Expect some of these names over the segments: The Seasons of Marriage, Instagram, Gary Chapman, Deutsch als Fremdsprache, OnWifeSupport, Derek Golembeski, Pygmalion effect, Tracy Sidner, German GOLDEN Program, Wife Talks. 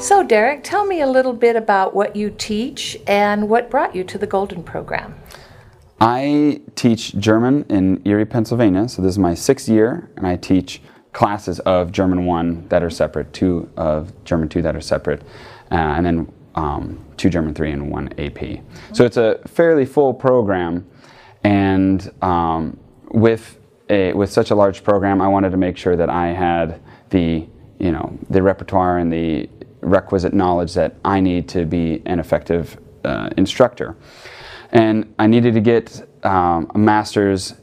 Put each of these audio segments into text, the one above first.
So Derek, tell me a little bit about what you teach and what brought you to the Golden Program. I teach German in Erie, Pennsylvania, so this is my 6th year, and I teach classes of German 1 that are separate, 2 of German 2 that are separate, and then 2 German 3 and 1 AP. So it's a fairly full program, and with such a large program, I wanted to make sure that I had the, you know, the repertoire and the requisite knowledge that I need to be an effective instructor. And I needed to get a master's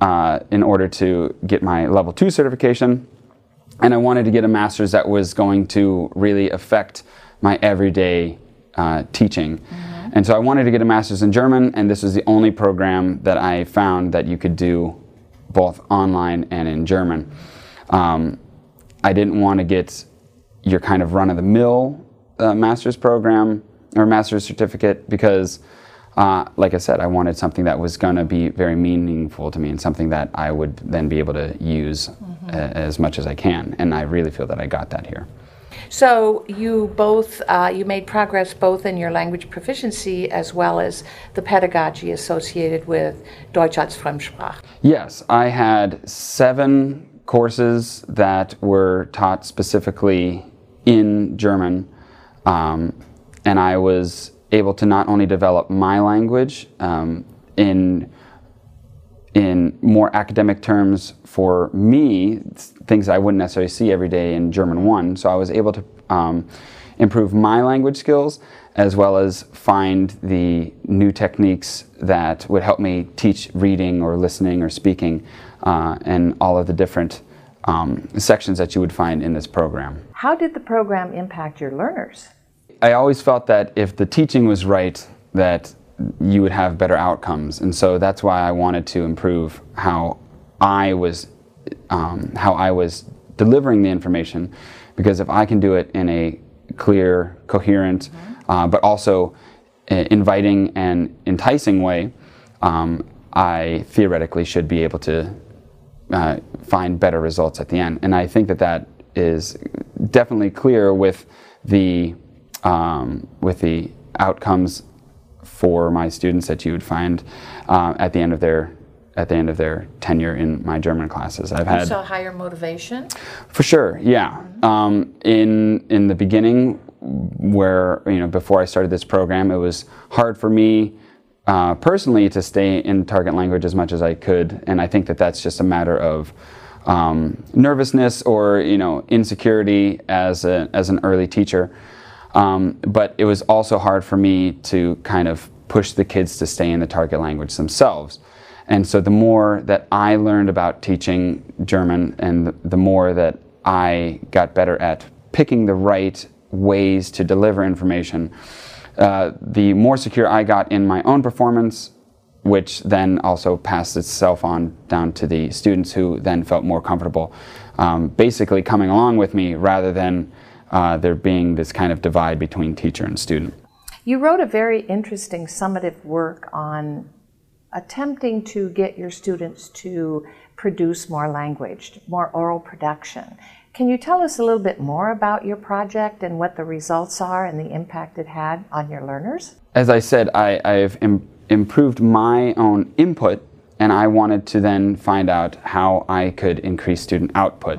in order to get my level 2 certification, and I wanted to get a master's that was going to really affect my everyday teaching. Mm-hmm. And so I wanted to get a master's in German, and this was the only program that I found that you could do both online and in German. I didn't want to get your kind of run-of-the-mill master's program or master's certificate because, like I said, I wanted something that was going to be very meaningful to me and something that I would then be able to use as much as I can. And I really feel that I got that here. So you both, you made progress both in your language proficiency as well as the pedagogy associated with Deutsch als Fremdsprache. Yes, I had 7 courses that were taught specifically in German, and I was able to not only develop my language in more academic terms for me, things I wouldn't necessarily see every day in German 1, so I was able to improve my language skills as well as find the new techniques that would help me teach reading or listening or speaking and all of the different sections that you would find in this program. How did the program impact your learners? I always felt that if the teaching was right, that you would have better outcomes, and so that's why I wanted to improve how I was delivering the information, because if I can do it in a clear, coherent, but also inviting and enticing way, I theoretically should be able to find better results at the end. And I think that that is definitely clear with the outcomes for my students that you would find at the end of their tenure in my German classes. I've had so higher motivation? For sure, yeah. In the beginning, where, you know, before I started this program, it was hard for me personally to stay in target language as much as I could, and I think that that's just a matter of nervousness or, you know, insecurity as an early teacher. But it was also hard for me to kind of push the kids to stay in the target language themselves. And so the more that I learned about teaching German, and the more that I got better at picking the right ways to deliver information, the more secure I got in my own performance, which then also passed itself on down to the students, who then felt more comfortable basically coming along with me rather than there being this kind of divide between teacher and student. You wrote a very interesting summative work on attempting to get your students to produce more language, more oral production. Can you tell us a little bit more about your project and what the results are and the impact it had on your learners? As I said, I've improved my own input, and I wanted to then find out how I could increase student output.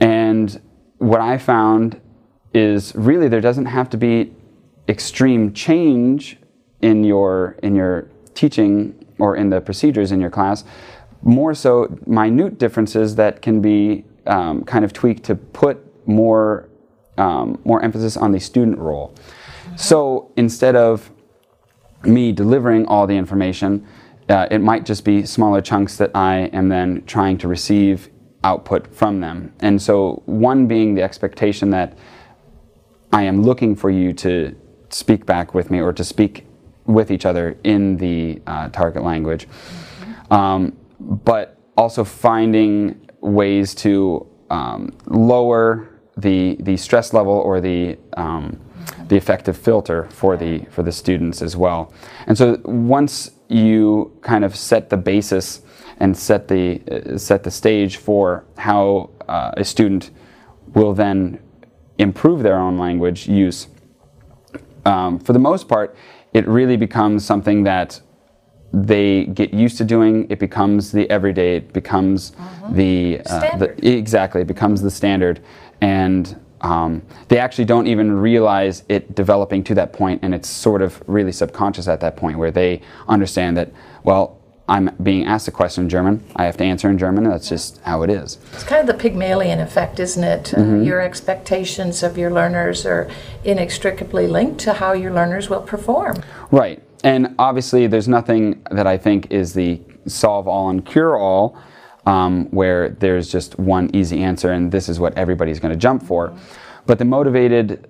And what I found is really there doesn't have to be extreme change in your teaching or in the procedures in your class, more so minute differences that can be kind of tweaked to put more, more emphasis on the student role. So instead of me delivering all the information, it might just be smaller chunks that I am then trying to receive output from them. And so one being the expectation that I am looking for you to speak back with me or to speak with each other in the target language, but also finding ways to lower the stress level or the effective filter for the students as well. And so once you kind of set the basis and set the stage for how a student will then improve their own language use. For the most part, it really becomes something that they get used to doing. It becomes the everyday. It becomes exactly, it becomes the standard, and they actually don't even realize it developing to that point, and it's sort of really subconscious at that point where they understand that, well, I'm being asked a question in German, I have to answer in German, that's just how it is. It's kind of the Pygmalion effect, isn't it? Your expectations of your learners are inextricably linked to how your learners will perform. Right, and obviously there's nothing that I think is the solve all and cure all, where there's just one easy answer and this is what everybody's going to jump for. But the motivated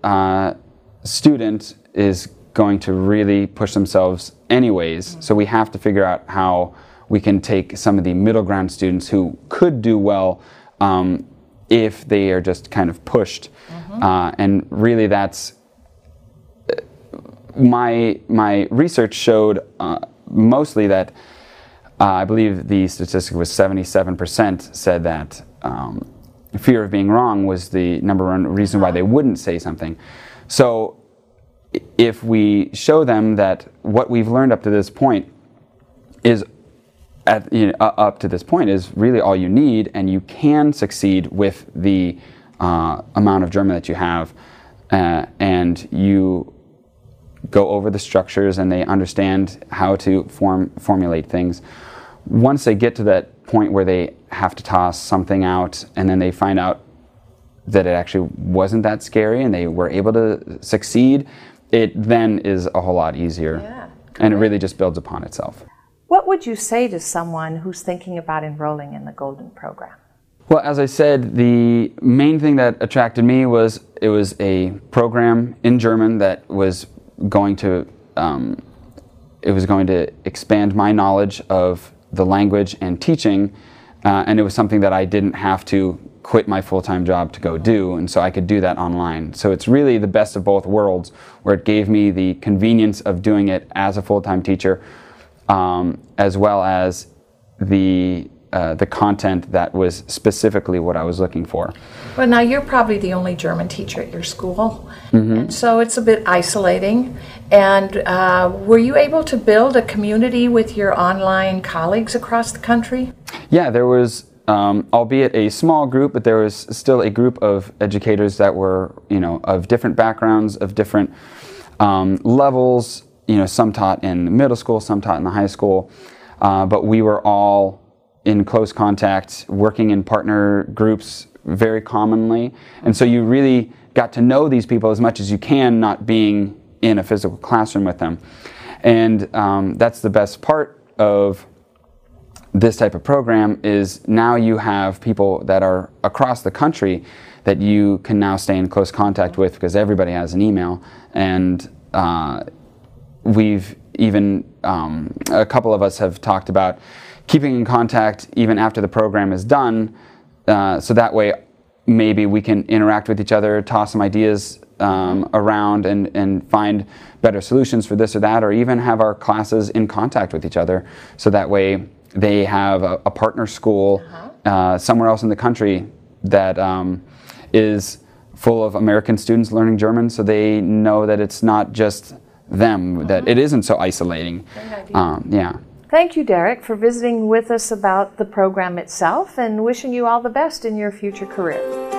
student is going to really push themselves anyways, so we have to figure out how we can take some of the middle ground students who could do well if they are just kind of pushed. And really that's, my research showed mostly that, I believe the statistic was 77% said that fear of being wrong was the number one reason why they wouldn't say something. So if we show them that what we've learned up to this point is, up to this point is really all you need, and you can succeed with the amount of German that you have, and you go over the structures and they understand how to formulate things. Once they get to that point where they have to toss something out and then they find out that it actually wasn't that scary and they were able to succeed, it then is a whole lot easier. Yeah, and it really just builds upon itself. What would you say to someone who's thinking about enrolling in the Golden Program? Well, as I said, the main thing that attracted me was it was a program in German that was going to, it was going to expand my knowledge of the language and teaching, and it was something that I didn't have to quit my full-time job to go do, and so I could do that online. So it's really the best of both worlds, where it gave me the convenience of doing it as a full-time teacher, as well as the content that was specifically what I was looking for. Well, now you're probably the only German teacher at your school, and so it's a bit isolating. And were you able to build a community with your online colleagues across the country? Yeah, there was, albeit a small group, but there was still a group of educators that were, of different backgrounds, of different levels. Some taught in middle school, some taught in the high school, but we were all in close contact, working in partner groups very commonly. And so you really got to know these people as much as you can, not being in a physical classroom with them. And that's the best part of this type of program, is now you have people that are across the country that you can now stay in close contact with, because everybody has an email. And we've even, a couple of us have talked about keeping in contact even after the program is done, so that way maybe we can interact with each other, toss some ideas around, and find better solutions for this or that, or even have our classes in contact with each other, so that way they have a partner school somewhere else in the country that is full of American students learning German, so they know that it's not just them, that it isn't so isolating. Yeah. Thank you, Derek, for visiting with us about the program itself, and wishing you all the best in your future career.